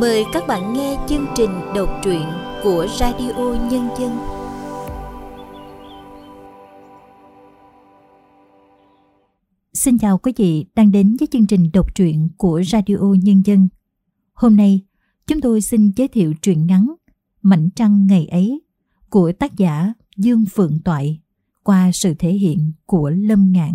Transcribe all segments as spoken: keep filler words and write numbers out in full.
Mời các bạn nghe chương trình đọc truyện của Radio Nhân dân. Xin chào quý vị đang đến với chương trình đọc truyện của Radio Nhân dân. Hôm nay, chúng tôi xin giới thiệu truyện ngắn Mảnh trăng ngày ấy của tác giả Dương Phượng Toại qua sự thể hiện của Lâm Ngạn.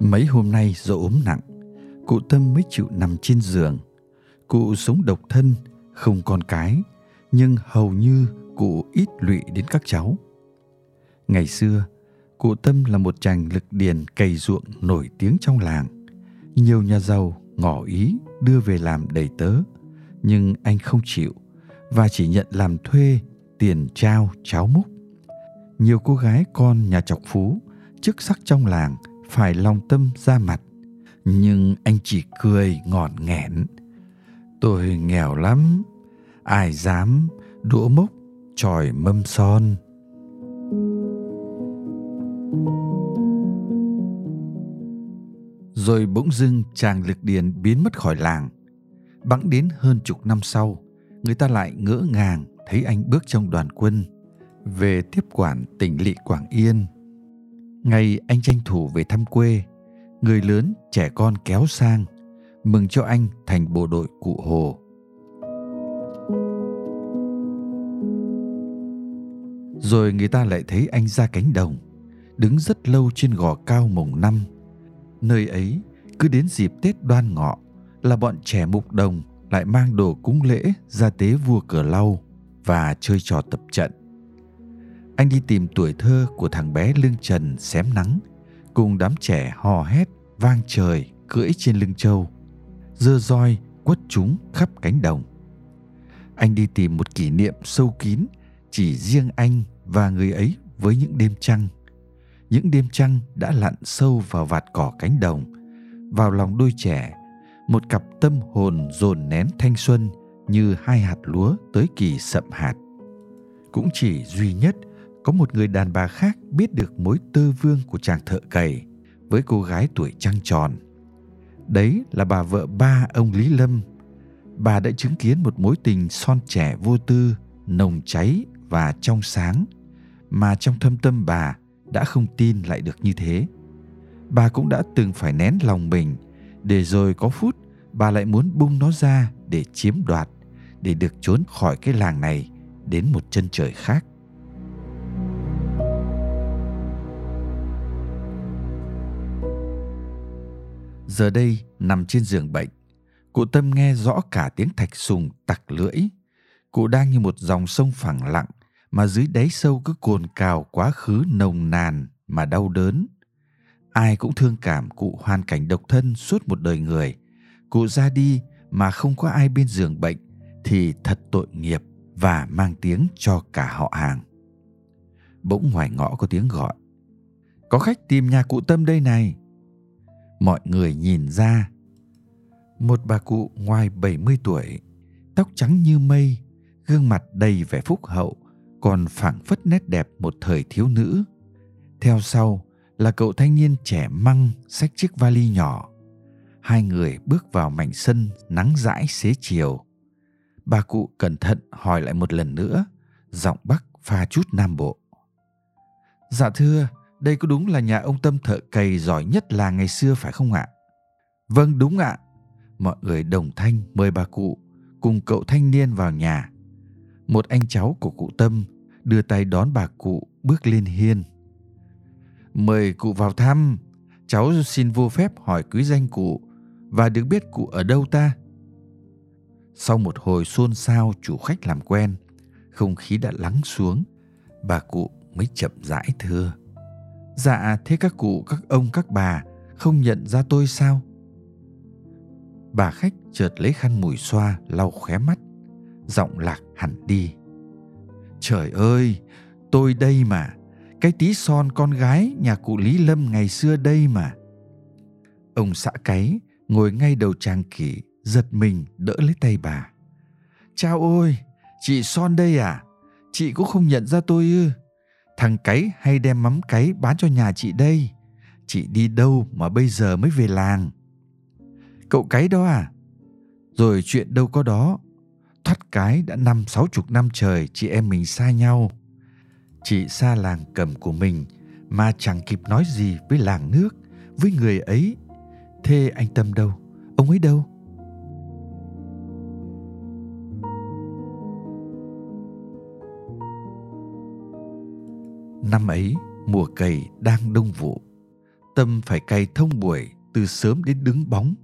Mấy hôm nay do ốm nặng, cụ Tâm mới chịu nằm trên giường. Cụ sống độc thân, không con cái, nhưng hầu như cụ ít lụy đến các cháu. Ngày xưa, cụ Tâm là một chàng lực điền cày ruộng nổi tiếng trong làng. Nhiều nhà giàu ngỏ ý đưa về làm đầy tớ, nhưng anh không chịu và chỉ nhận làm thuê tiền trao cháo múc. Nhiều cô gái con nhà trọc phú, chức sắc trong làng phải lòng Tâm ra mặt, nhưng anh chỉ cười ngọt nghẹn. Tôi nghèo lắm, ai dám đũa mốc chòi mâm son. Rồi bỗng dưng chàng lực điền biến mất khỏi làng. Bẵng đến hơn chục năm sau, người ta lại ngỡ ngàng thấy anh bước trong đoàn quân về tiếp quản tỉnh lỵ Quảng Yên. Ngày anh tranh thủ về thăm quê, người lớn trẻ con kéo sang mừng cho anh thành bộ đội cụ Hồ. Rồi người ta lại thấy anh ra cánh đồng, đứng rất lâu trên gò cao Mồng Năm. Nơi ấy cứ đến dịp Tết Ðoan Ngọ là bọn trẻ mục đồng lại mang đồ cúng lễ ra tế vua Cờ Lau và chơi trò tập trận. Anh đi tìm tuổi thơ của thằng bé lưng trần xém nắng, cùng đám trẻ hò hét vang trời cưỡi trên lưng trâu, giơ roi quất chúng khắp cánh đồng. Anh đi tìm một kỷ niệm sâu kín chỉ riêng anh và người ấy với những đêm trăng. Những đêm trăng đã lặn sâu vào vạt cỏ cánh đồng, vào lòng đôi trẻ, một cặp tâm hồn dồn nén thanh xuân như hai hạt lúa tới kỳ sậm hạt. Cũng chỉ duy nhất có một người đàn bà khác biết được mối tơ vương của chàng thợ cày với cô gái tuổi trăng tròn. Đấy là bà vợ ba ông Lý Lâm. Bà đã chứng kiến một mối tình son trẻ vô tư, nồng cháy và trong sáng, mà trong thâm tâm bà đã không tin lại được như thế. Bà cũng đã từng phải nén lòng mình, để rồi có phút bà lại muốn bung nó ra để chiếm đoạt, để được trốn khỏi cái làng này đến một chân trời khác. Giờ đây nằm trên giường bệnh, cụ Tâm nghe rõ cả tiếng thạch sùng tặc lưỡi. Cụ đang như một dòng sông phẳng lặng mà dưới đáy sâu cứ cồn cào quá khứ nồng nàn mà đau đớn. Ai cũng thương cảm cụ hoàn cảnh độc thân suốt một đời người. Cụ ra đi mà không có ai bên giường bệnh thì thật tội nghiệp và mang tiếng cho cả họ hàng. Bỗng ngoài ngõ có tiếng gọi: "Có khách tìm nhà cụ Tâm đây này." Mọi người nhìn ra, một bà cụ ngoài bảy mươi tuổi, tóc trắng như mây, gương mặt đầy vẻ phúc hậu, còn phảng phất nét đẹp một thời thiếu nữ. Theo sau là cậu thanh niên trẻ măng xách chiếc vali nhỏ. Hai người bước vào mảnh sân nắng rãi xế chiều. Bà cụ cẩn thận hỏi lại một lần nữa, giọng Bắc pha chút Nam Bộ: "Dạ thưa, đây có đúng là nhà ông Tâm thợ cày giỏi nhất làng ngày xưa phải không ạ?" "Vâng, đúng ạ." Mọi người đồng thanh mời bà cụ cùng cậu thanh niên vào nhà. Một anh cháu của cụ Tâm đưa tay đón bà cụ bước lên hiên: "Mời cụ vào thăm, cháu xin vô phép hỏi quý danh cụ và được biết cụ ở đâu ta?" Sau một hồi xôn xao chủ khách làm quen, không khí đã lắng xuống, bà cụ mới chậm rãi thưa: "Dạ thế các cụ, các ông, các bà không nhận ra tôi sao?" Bà khách chợt lấy khăn mùi xoa lau khóe mắt, giọng lạc hẳn đi: "Trời ơi, tôi đây mà, cái tí son con gái nhà cụ Lý Lâm ngày xưa đây mà." Ông xã cái ngồi ngay đầu tràng kỷ giật mình đỡ lấy tay bà: "Chao ôi, Chị Son đây à? Chị cũng không nhận ra tôi ư? Thằng Cáy hay đem mắm cáy bán cho nhà chị đây. Chị đi đâu mà bây giờ mới về làng? Cậu Cáy đó à? Rồi chuyện đâu có đó. Thoát cái đã năm sáu chục năm trời chị em mình xa nhau. Chị xa làng Cẩm của mình mà chẳng kịp nói gì với làng nước, với người ấy. Thế anh Tâm đâu? Ông ấy đâu? Năm ấy, mùa cày đang đông vụ. Tâm phải cày thông buổi từ sớm đến đứng bóng,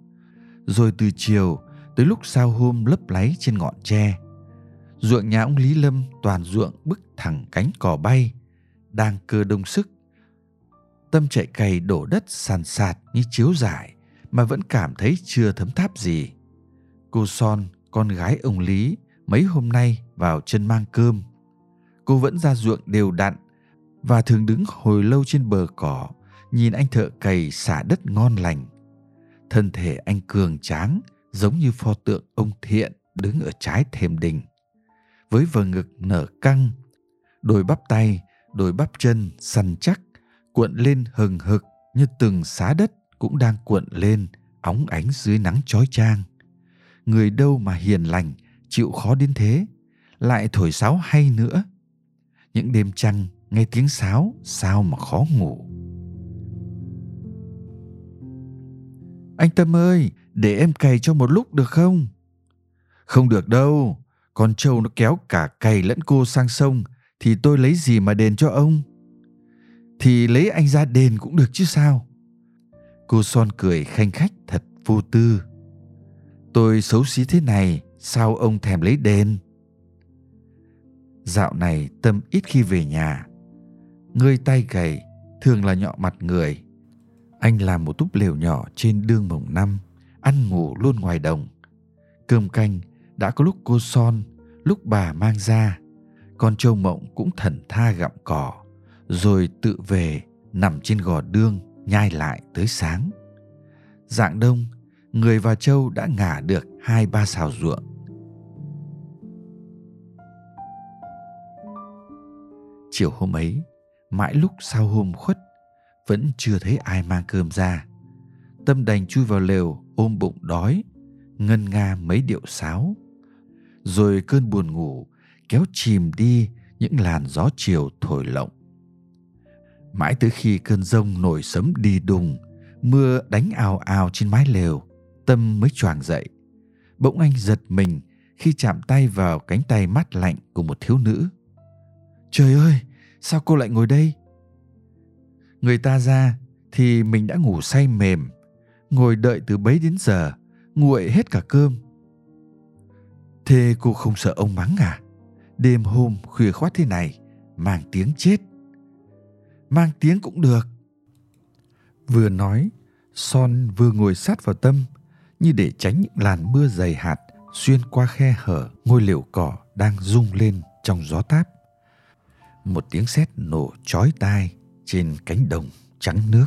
rồi từ chiều tới lúc sao hôm lấp láy trên ngọn tre. Ruộng nhà ông Lý Lâm toàn ruộng bức thẳng cánh cỏ bay, đang cơ đông sức. Tâm chạy cày đổ đất sàn sạt như chiếu rải mà vẫn cảm thấy chưa thấm tháp gì. Cô Son, con gái ông Lý, mấy hôm nay vào chân mang cơm. Cô vẫn ra ruộng đều đặn và thường đứng hồi lâu trên bờ cỏ, nhìn anh thợ cày xả đất ngon lành. Thân thể anh cường tráng, giống như pho tượng ông Thiện đứng ở trái thềm đình, với vờ ngực nở căng, đôi bắp tay, đôi bắp chân săn chắc, cuộn lên hừng hực như từng xá đất cũng đang cuộn lên, óng ánh dưới nắng chói chang. Người đâu mà hiền lành, chịu khó đến thế, lại thổi sáo hay nữa. Những đêm trăng, nghe tiếng sáo, sao mà khó ngủ. Anh Tâm ơi, để em cày cho một lúc được không? Không được đâu, con trâu nó kéo cả cày lẫn cô sang sông, thì tôi lấy gì mà đền cho ông? Thì lấy anh ra đền cũng được chứ sao? Cô Son cười khanh khách thật vô tư. Tôi xấu xí thế này, sao ông thèm lấy đền? Dạo này Tâm ít khi về nhà. Người tay gầy, thường là nhọ mặt người. Anh làm một túp lều nhỏ trên đường Mồng Năm, ăn ngủ luôn ngoài đồng. Cơm canh đã có lúc cô Son, lúc bà mang ra. Con trâu mộng cũng thẩn tha gặm cỏ, rồi tự về nằm trên gò đương nhai lại tới sáng. Rạng đông, người và trâu đã ngả được hai ba sào ruộng. Chiều hôm ấy, mãi lúc sau hôm khuất, vẫn chưa thấy ai mang cơm ra. Tâm đành chui vào lều ôm bụng đói, ngân nga mấy điệu sáo. Rồi cơn buồn ngủ kéo chìm đi những làn gió chiều thổi lộng. Mãi tới khi cơn giông nổi sấm đi đùng, mưa đánh ào ào trên mái lều, Tâm mới choàng dậy. Bỗng anh giật mình khi chạm tay vào cánh tay mát lạnh của một thiếu nữ. Trời ơi, sao cô lại ngồi đây? Người ta ra thì mình đã ngủ say mềm, ngồi đợi từ bấy đến giờ, nguội hết cả cơm. Thế cô không sợ ông mắng à? Đêm hôm khuya khoắt thế này, mang tiếng chết. Mang tiếng cũng được. Vừa nói, Son vừa ngồi sát vào Tâm, như để tránh những làn mưa dày hạt xuyên qua khe hở ngôi liễu cỏ đang rung lên trong gió táp. Một tiếng sét nổ chói tai trên cánh đồng trắng nước.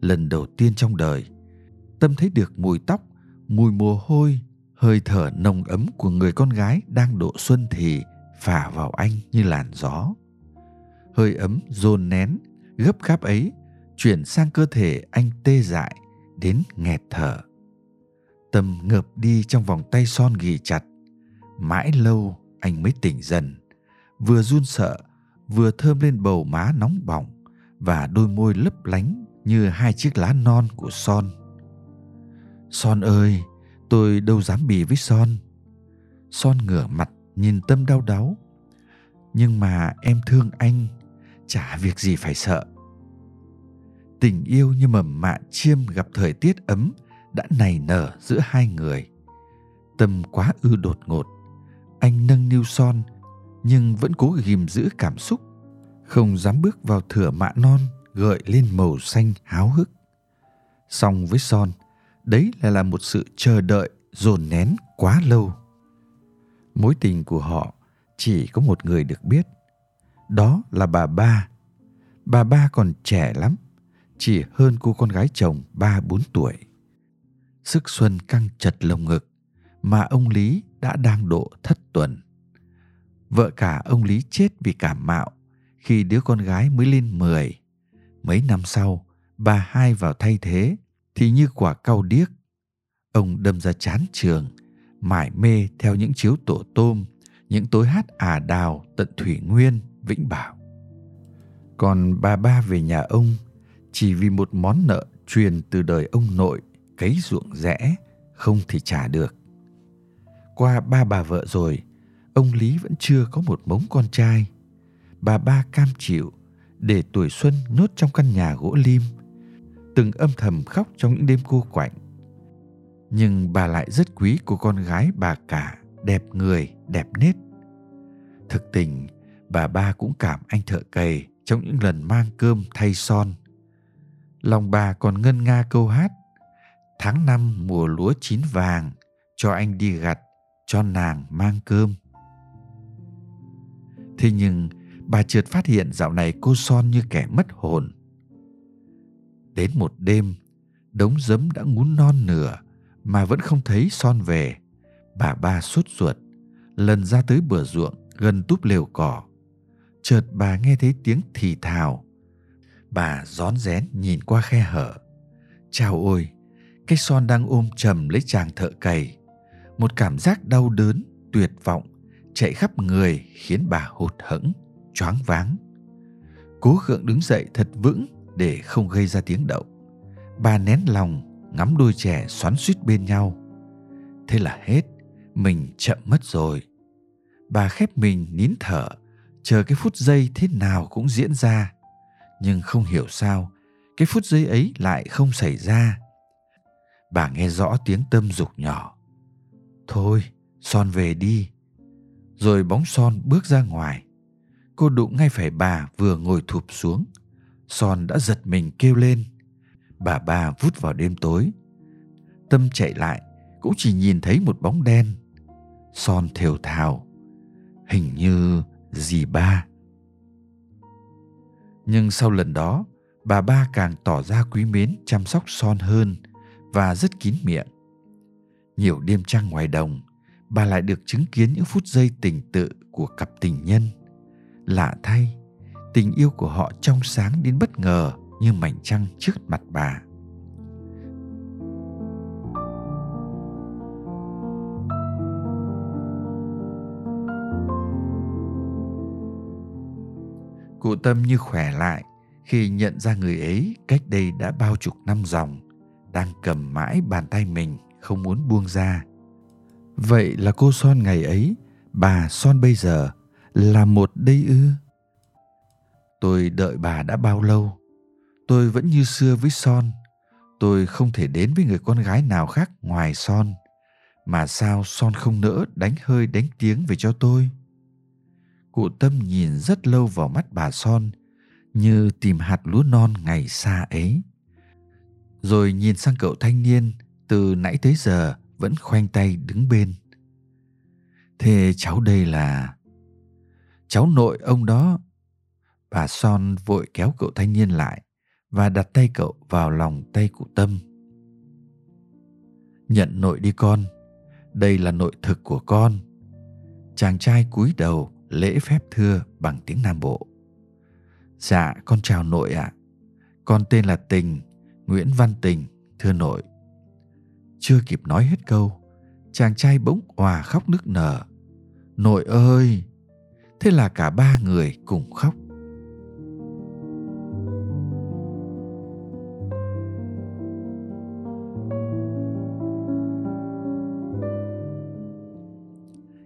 Lần đầu tiên trong đời, Tâm thấy được mùi tóc, mùi mồ hôi, hơi thở nồng ấm của người con gái đang độ xuân thì phả vào anh như làn gió. Hơi ấm dồn nén, gấp gáp ấy chuyển sang cơ thể anh tê dại đến nghẹt thở. Tâm ngợp đi trong vòng tay Son ghì chặt. Mãi lâu anh mới tỉnh dần, vừa run sợ, vừa thơm lên bầu má nóng bỏng và đôi môi lấp lánh như hai chiếc lá non của Son. Son ơi, tôi đâu dám bì với Son. Son ngửa mặt nhìn Tâm đau đáu. Nhưng mà em thương anh, chả việc gì phải sợ. Tình yêu như mầm mạ chiêm gặp thời tiết ấm đã nảy nở giữa hai người. Tâm quá ư đột ngột. Anh nâng niu Son nhưng vẫn cố ghìm giữ cảm xúc, không dám bước vào thửa mạ non gợi lên màu xanh háo hức. Song với Son, đấy lại là một sự chờ đợi dồn nén quá lâu. Mối tình của họ chỉ có một người được biết, đó là bà Ba. Bà Ba còn trẻ lắm, chỉ hơn cô con gái chồng ba bốn tuổi. Sức xuân căng chặt lồng ngực, mà ông Lý đã đang độ thất tuần. Vợ cả ông Lý chết vì cảm mạo khi đứa con gái mới lên mười. Mấy năm sau, bà hai vào thay thế thì như quả cau điếc. Ông đâm ra chán trường, mải mê theo những chiếu tổ tôm, những tối hát ả đào tận Thủy Nguyên, Vĩnh Bảo. Còn bà ba về nhà ông chỉ vì một món nợ truyền từ đời ông nội, cấy ruộng rẽ, không thì trả được. Qua ba bà vợ rồi, ông Lý vẫn chưa có một mống con trai. Bà ba cam chịu để tuổi xuân nhốt trong căn nhà gỗ lim, từng âm thầm khóc trong những đêm cô quạnh. Nhưng bà lại rất quý cô con gái bà cả, đẹp người, đẹp nết. Thực tình, bà ba cũng cảm anh thợ cày trong những lần mang cơm thay son. Lòng bà còn ngân nga câu hát: tháng năm mùa lúa chín vàng, cho anh đi gặt, cho nàng mang cơm. Thế nhưng bà chợt phát hiện dạo này cô son như kẻ mất hồn. Đến một đêm, đống giấm đã ngún non nửa mà vẫn không thấy son về. Bà ba sốt ruột, lần ra tới bờ ruộng gần túp lều cỏ. Chợt bà nghe thấy tiếng thì thào. Bà rón rén nhìn qua khe hở. Chao ôi, cái son đang ôm chầm lấy chàng thợ cày. Một cảm giác đau đớn, tuyệt vọng chạy khắp người khiến bà hụt hẫng, choáng váng. Cố gượng đứng dậy thật vững để không gây ra tiếng động. Bà nén lòng ngắm đôi trẻ xoắn xuýt bên nhau. Thế là hết, mình chậm mất rồi. Bà khép mình nín thở, chờ cái phút giây thế nào cũng diễn ra. Nhưng không hiểu sao, cái phút giây ấy lại không xảy ra. Bà nghe rõ tiếng tâm dục nhỏ: thôi, son về đi. Rồi bóng son bước ra ngoài. Cô đụng ngay phải bà vừa ngồi thụp xuống. Son đã giật mình kêu lên. Bà ba vút vào đêm tối. Tâm chạy lại cũng chỉ nhìn thấy một bóng đen. Son thều thào: hình như dì ba. Nhưng sau lần đó, bà ba càng tỏ ra quý mến chăm sóc son hơn và rất kín miệng. Nhiều đêm trăng ngoài đồng, bà lại được chứng kiến những phút giây tình tự của cặp tình nhân. Lạ thay, tình yêu của họ trong sáng đến bất ngờ như mảnh trăng trước mặt bà. Cụ Tâm như khỏe lại khi nhận ra người ấy cách đây đã bao chục năm dòng, đang cầm mãi bàn tay mình không muốn buông ra. Vậy là cô son ngày ấy, bà son bây giờ là một đây ư? Tôi đợi bà đã bao lâu? Tôi vẫn như xưa với son. Tôi không thể đến với người con gái nào khác ngoài son. Mà sao son không nỡ đánh hơi đánh tiếng về cho tôi? Cụ Tâm nhìn rất lâu vào mắt bà son, như tìm hạt lúa non ngày xa ấy. Rồi nhìn sang cậu thanh niên từ nãy tới giờ vẫn khoanh tay đứng bên. Thế cháu đây là... cháu nội ông đó. Bà son vội kéo cậu thanh niên lại và đặt tay cậu vào lòng tay cụ Tâm. Nhận nội đi con, đây là nội thực của con. Chàng trai cúi đầu lễ phép thưa bằng tiếng Nam Bộ. Dạ con chào nội ạ. À, con tên là Tình, Nguyễn Văn Tình, thưa nội. Chưa kịp nói hết câu, chàng trai bỗng òa khóc nức nở. Nội ơi! Thế là cả ba người cùng khóc.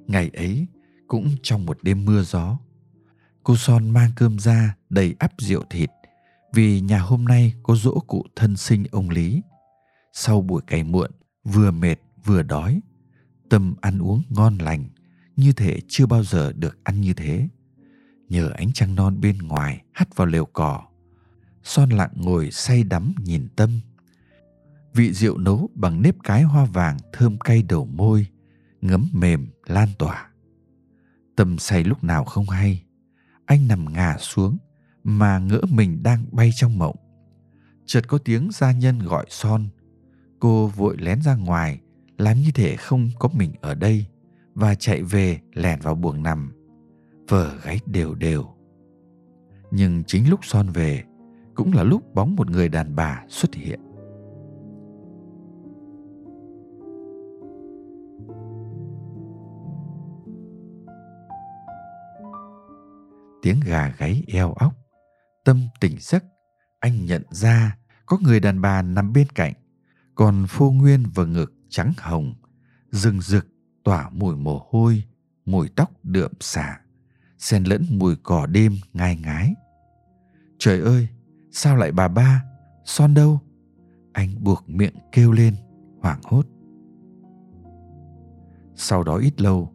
Ngày ấy, cũng trong một đêm mưa gió, cô son mang cơm ra đầy ắp rượu thịt vì nhà hôm nay có giỗ cụ thân sinh ông Lý. Sau buổi cày muộn, vừa mệt vừa đói, Tâm ăn uống ngon lành, như thể chưa bao giờ được ăn như thế. Nhờ ánh trăng non bên ngoài hắt vào lều cỏ, son lặng ngồi say đắm nhìn Tâm. Vị rượu nấu bằng nếp cái hoa vàng thơm cay đầu môi, ngấm mềm lan tỏa. Tâm say lúc nào không hay, anh nằm ngả xuống mà ngỡ mình đang bay trong mộng. Chợt có tiếng gia nhân gọi son. Cô vội lén ra ngoài làm như thể không có mình ở đây, và chạy về lẻn vào buồng nằm, vờ gáy đều đều. Nhưng chính lúc Son về cũng là lúc bóng một người đàn bà xuất hiện. Tiếng gà gáy eo óc, Tâm tỉnh giấc, anh nhận ra có người đàn bà nằm bên cạnh, còn phô nguyên và ngực trắng hồng, rừng rực tỏa mùi mồ hôi, mùi tóc đượm xả, xen lẫn mùi cỏ đêm ngai ngái. Trời ơi, sao lại bà ba? Son đâu? Anh buộc miệng kêu lên, hoảng hốt. Sau đó ít lâu,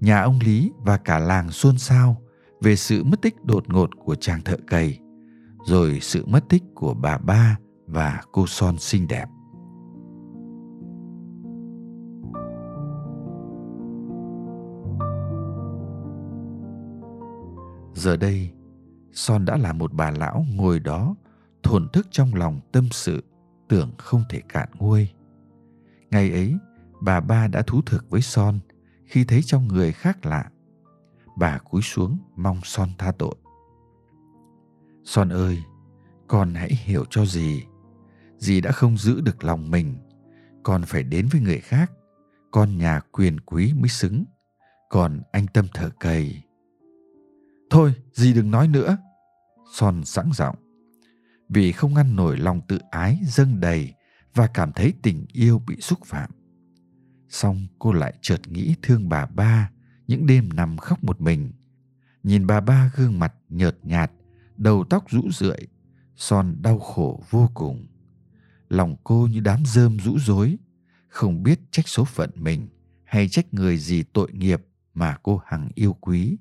nhà ông Lý và cả làng xôn xao về sự mất tích đột ngột của chàng thợ cày, rồi sự mất tích của bà ba và cô Son xinh đẹp. Giờ đây, Son đã là một bà lão ngồi đó, thổn thức trong lòng tâm sự, tưởng không thể cạn nguôi. Ngày ấy, bà ba đã thú thực với Son khi thấy trong người khác lạ. Bà cúi xuống mong Son tha tội. Son ơi, con hãy hiểu cho dì. Dì đã không giữ được lòng mình. Con phải đến với người khác. Con nhà quyền quý mới xứng. Còn anh Tâm thợ cày. Thôi, dì đừng nói nữa. Son sẵn giọng. Vì không ngăn nổi lòng tự ái dâng đầy và cảm thấy tình yêu bị xúc phạm. Xong cô lại chợt nghĩ thương bà ba những đêm nằm khóc một mình. Nhìn bà ba gương mặt nhợt nhạt, đầu tóc rũ rượi, Son đau khổ vô cùng. Lòng cô như đám rơm rũ rối, không biết trách số phận mình hay trách người gì tội nghiệp mà cô hằng yêu quý.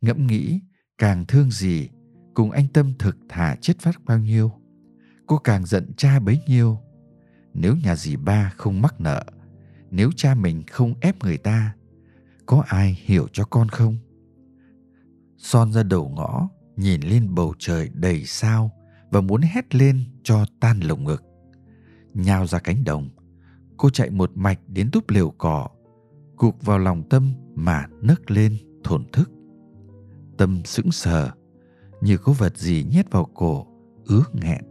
Ngẫm nghĩ càng thương dì, cùng anh Tâm thực thà chất phát bao nhiêu, cô càng giận cha bấy nhiêu. Nếu nhà dì ba không mắc nợ, nếu cha mình không ép người ta, có ai hiểu cho con không? Son ra đầu ngõ, nhìn lên bầu trời đầy sao và muốn hét lên cho tan lồng ngực. Nhào ra cánh đồng, cô chạy một mạch đến túp lều cỏ, cụp vào lòng Tâm mà nấc lên thổn thức. Tâm sững sờ, như có vật gì nhét vào cổ, ứa nghẹn,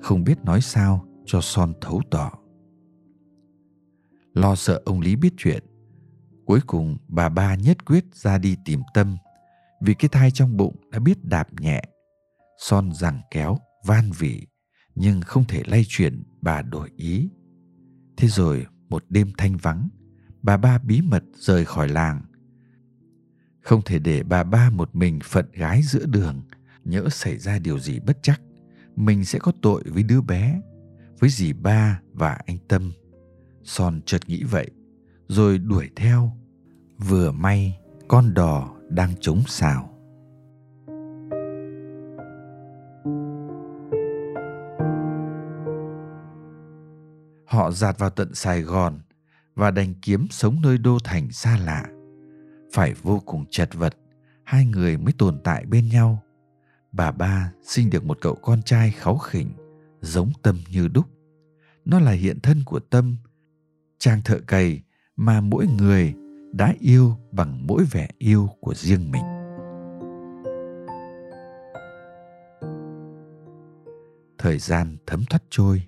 không biết nói sao cho Son thấu tỏ. Lo sợ ông Lý biết chuyện, cuối cùng bà ba nhất quyết ra đi tìm Tâm, vì cái thai trong bụng đã biết đạp nhẹ. Son giằng kéo, van vỉ, nhưng không thể lay chuyển bà đổi ý. Thế rồi một đêm thanh vắng, bà ba bí mật rời khỏi làng. Không thể để bà ba một mình phận gái giữa đường, nhỡ xảy ra điều gì bất trắc, mình sẽ có tội với đứa bé, với dì ba và anh Tâm. Son chợt nghĩ vậy, rồi đuổi theo. Vừa may con đò đang chống sào. Họ dạt vào tận Sài Gòn và đành kiếm sống nơi đô thành xa lạ. Phải vô cùng chật vật, hai người mới tồn tại bên nhau. Bà ba sinh được một cậu con trai kháu khỉnh, giống Tâm như đúc. Nó là hiện thân của Tâm, chàng thợ cày mà mỗi người đã yêu bằng mỗi vẻ yêu của riêng mình. Thời gian thấm thoắt trôi.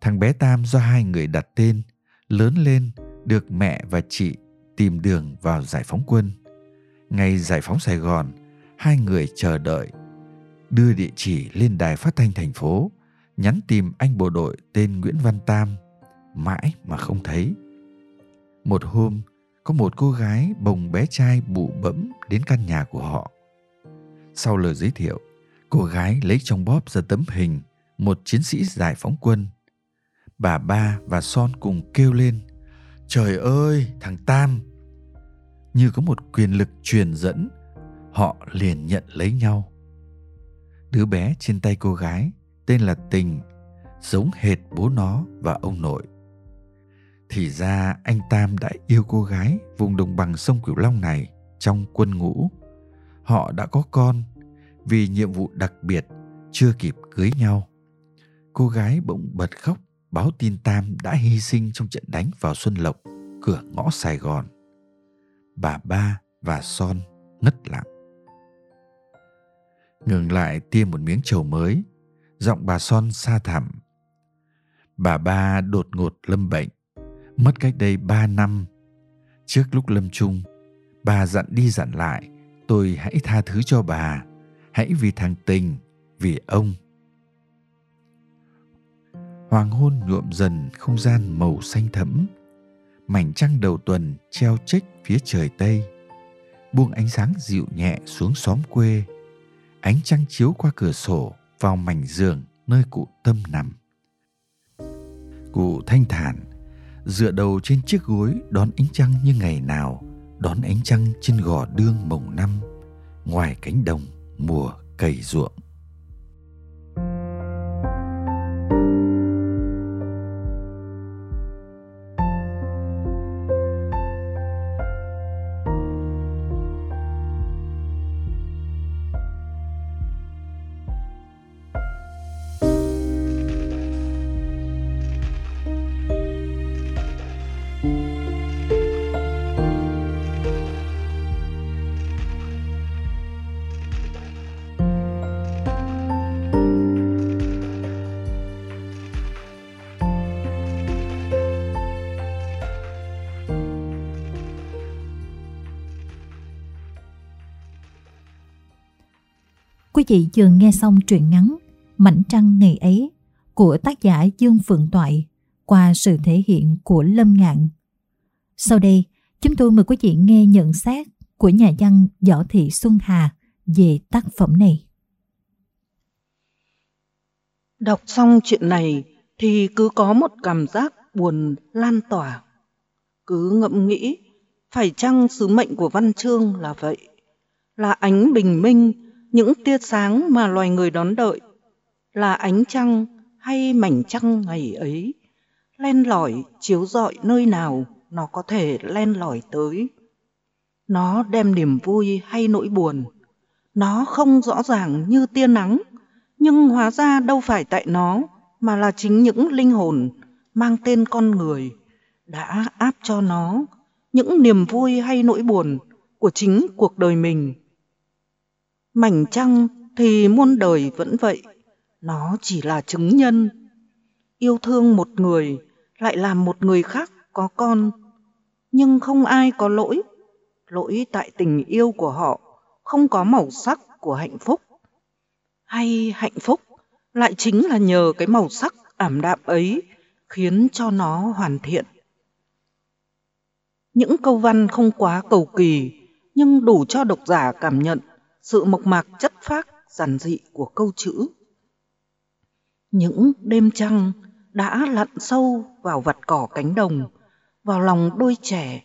Thằng bé Tam do hai người đặt tên, lớn lên được mẹ và chị tìm đường vào giải phóng quân. Ngày giải phóng Sài Gòn, hai người chờ đợi, đưa địa chỉ lên đài phát thanh thành phố, nhắn tìm anh bộ đội tên Nguyễn Văn Tam, mãi mà không thấy. Một hôm, có một cô gái bồng bé trai bụ bẫm đến căn nhà của họ. Sau lời giới thiệu, cô gái lấy trong bóp ra tấm hình một chiến sĩ giải phóng quân. Bà ba và Son cùng kêu lên: "Trời ơi, thằng Tam!" Như có một quyền lực truyền dẫn, họ liền nhận lấy nhau. Đứa bé trên tay cô gái tên là Tình, giống hệt bố nó và ông nội. Thì ra anh Tam đã yêu cô gái vùng đồng bằng sông Cửu Long này trong quân ngũ. Họ đã có con, vì nhiệm vụ đặc biệt chưa kịp cưới nhau. Cô gái bỗng bật khóc báo tin Tam đã hy sinh trong trận đánh vào Xuân Lộc, cửa ngõ Sài Gòn. Bà Ba và Son ngất lặng. Ngừng lại tiêm một miếng trầu mới, giọng bà Son sa thẳm. Bà Ba đột ngột lâm bệnh, mất cách đây ba năm. Trước lúc lâm chung, bà dặn đi dặn lại, tôi hãy tha thứ cho bà, hãy vì thằng Tình, vì ông. Hoàng hôn nhuộm dần không gian màu xanh thẫm. Mảnh trăng đầu tuần treo chếch phía trời Tây, buông ánh sáng dịu nhẹ xuống xóm quê. Ánh trăng chiếu qua cửa sổ vào mảnh giường nơi cụ Tâm nằm. Cụ thanh thản, dựa đầu trên chiếc gối đón ánh trăng như ngày nào, đón ánh trăng trên gò đương mồng năm, ngoài cánh đồng mùa cày ruộng. Quý vị vừa nghe xong truyện ngắn Mảnh trăng ngày ấy của tác giả Dương Phượng Toại qua sự thể hiện của Lâm Ngạn. Sau đây, chúng tôi mời quý vị nghe nhận xét của nhà văn Võ Thị Xuân Hà về tác phẩm này. Đọc xong chuyện này thì cứ có một cảm giác buồn lan tỏa. Cứ ngẫm nghĩ, phải chăng sứ mệnh của văn chương là vậy? Là ánh bình minh, những tia sáng mà loài người đón đợi, là ánh trăng hay mảnh trăng ngày ấy, len lỏi chiếu rọi nơi nào nó có thể len lỏi tới. Nó đem niềm vui hay nỗi buồn, nó không rõ ràng như tia nắng, nhưng hóa ra đâu phải tại nó, mà là chính những linh hồn mang tên con người đã áp cho nó những niềm vui hay nỗi buồn của chính cuộc đời mình. Mảnh trăng thì muôn đời vẫn vậy, nó chỉ là chứng nhân. Yêu thương một người lại làm một người khác có con, nhưng không ai có lỗi. Lỗi tại tình yêu của họ không có màu sắc của hạnh phúc. Hay hạnh phúc lại chính là nhờ cái màu sắc ảm đạm ấy khiến cho nó hoàn thiện. Những câu văn không quá cầu kỳ, nhưng đủ cho độc giả cảm nhận sự mộc mạc chất phác giản dị của câu chữ. Những đêm trăng đã lặn sâu vào vạt cỏ cánh đồng, vào lòng đôi trẻ,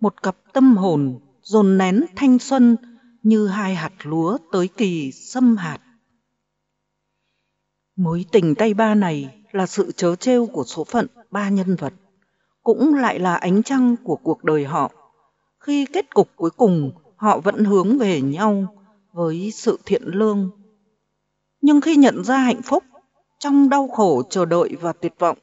một cặp tâm hồn dồn nén thanh xuân như hai hạt lúa tới kỳ xâm hạt. Mối tình tay ba này là sự trớ trêu của số phận ba nhân vật, cũng lại là ánh trăng của cuộc đời họ, khi kết cục cuối cùng họ vẫn hướng về nhau với sự thiện lương. Nhưng khi nhận ra hạnh phúc, trong đau khổ chờ đợi và tuyệt vọng,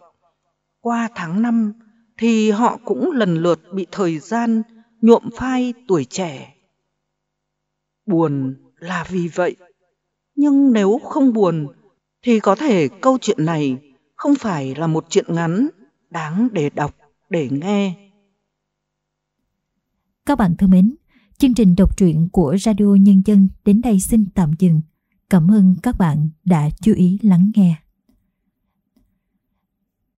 qua tháng năm thì họ cũng lần lượt bị thời gian nhuộm phai tuổi trẻ. Buồn là vì vậy, nhưng nếu không buồn thì có thể câu chuyện này không phải là một truyện ngắn đáng để đọc, để nghe. Các bạn thân mến, chương trình đọc truyện của Radio Nhân dân đến đây xin tạm dừng. Cảm ơn các bạn đã chú ý lắng nghe.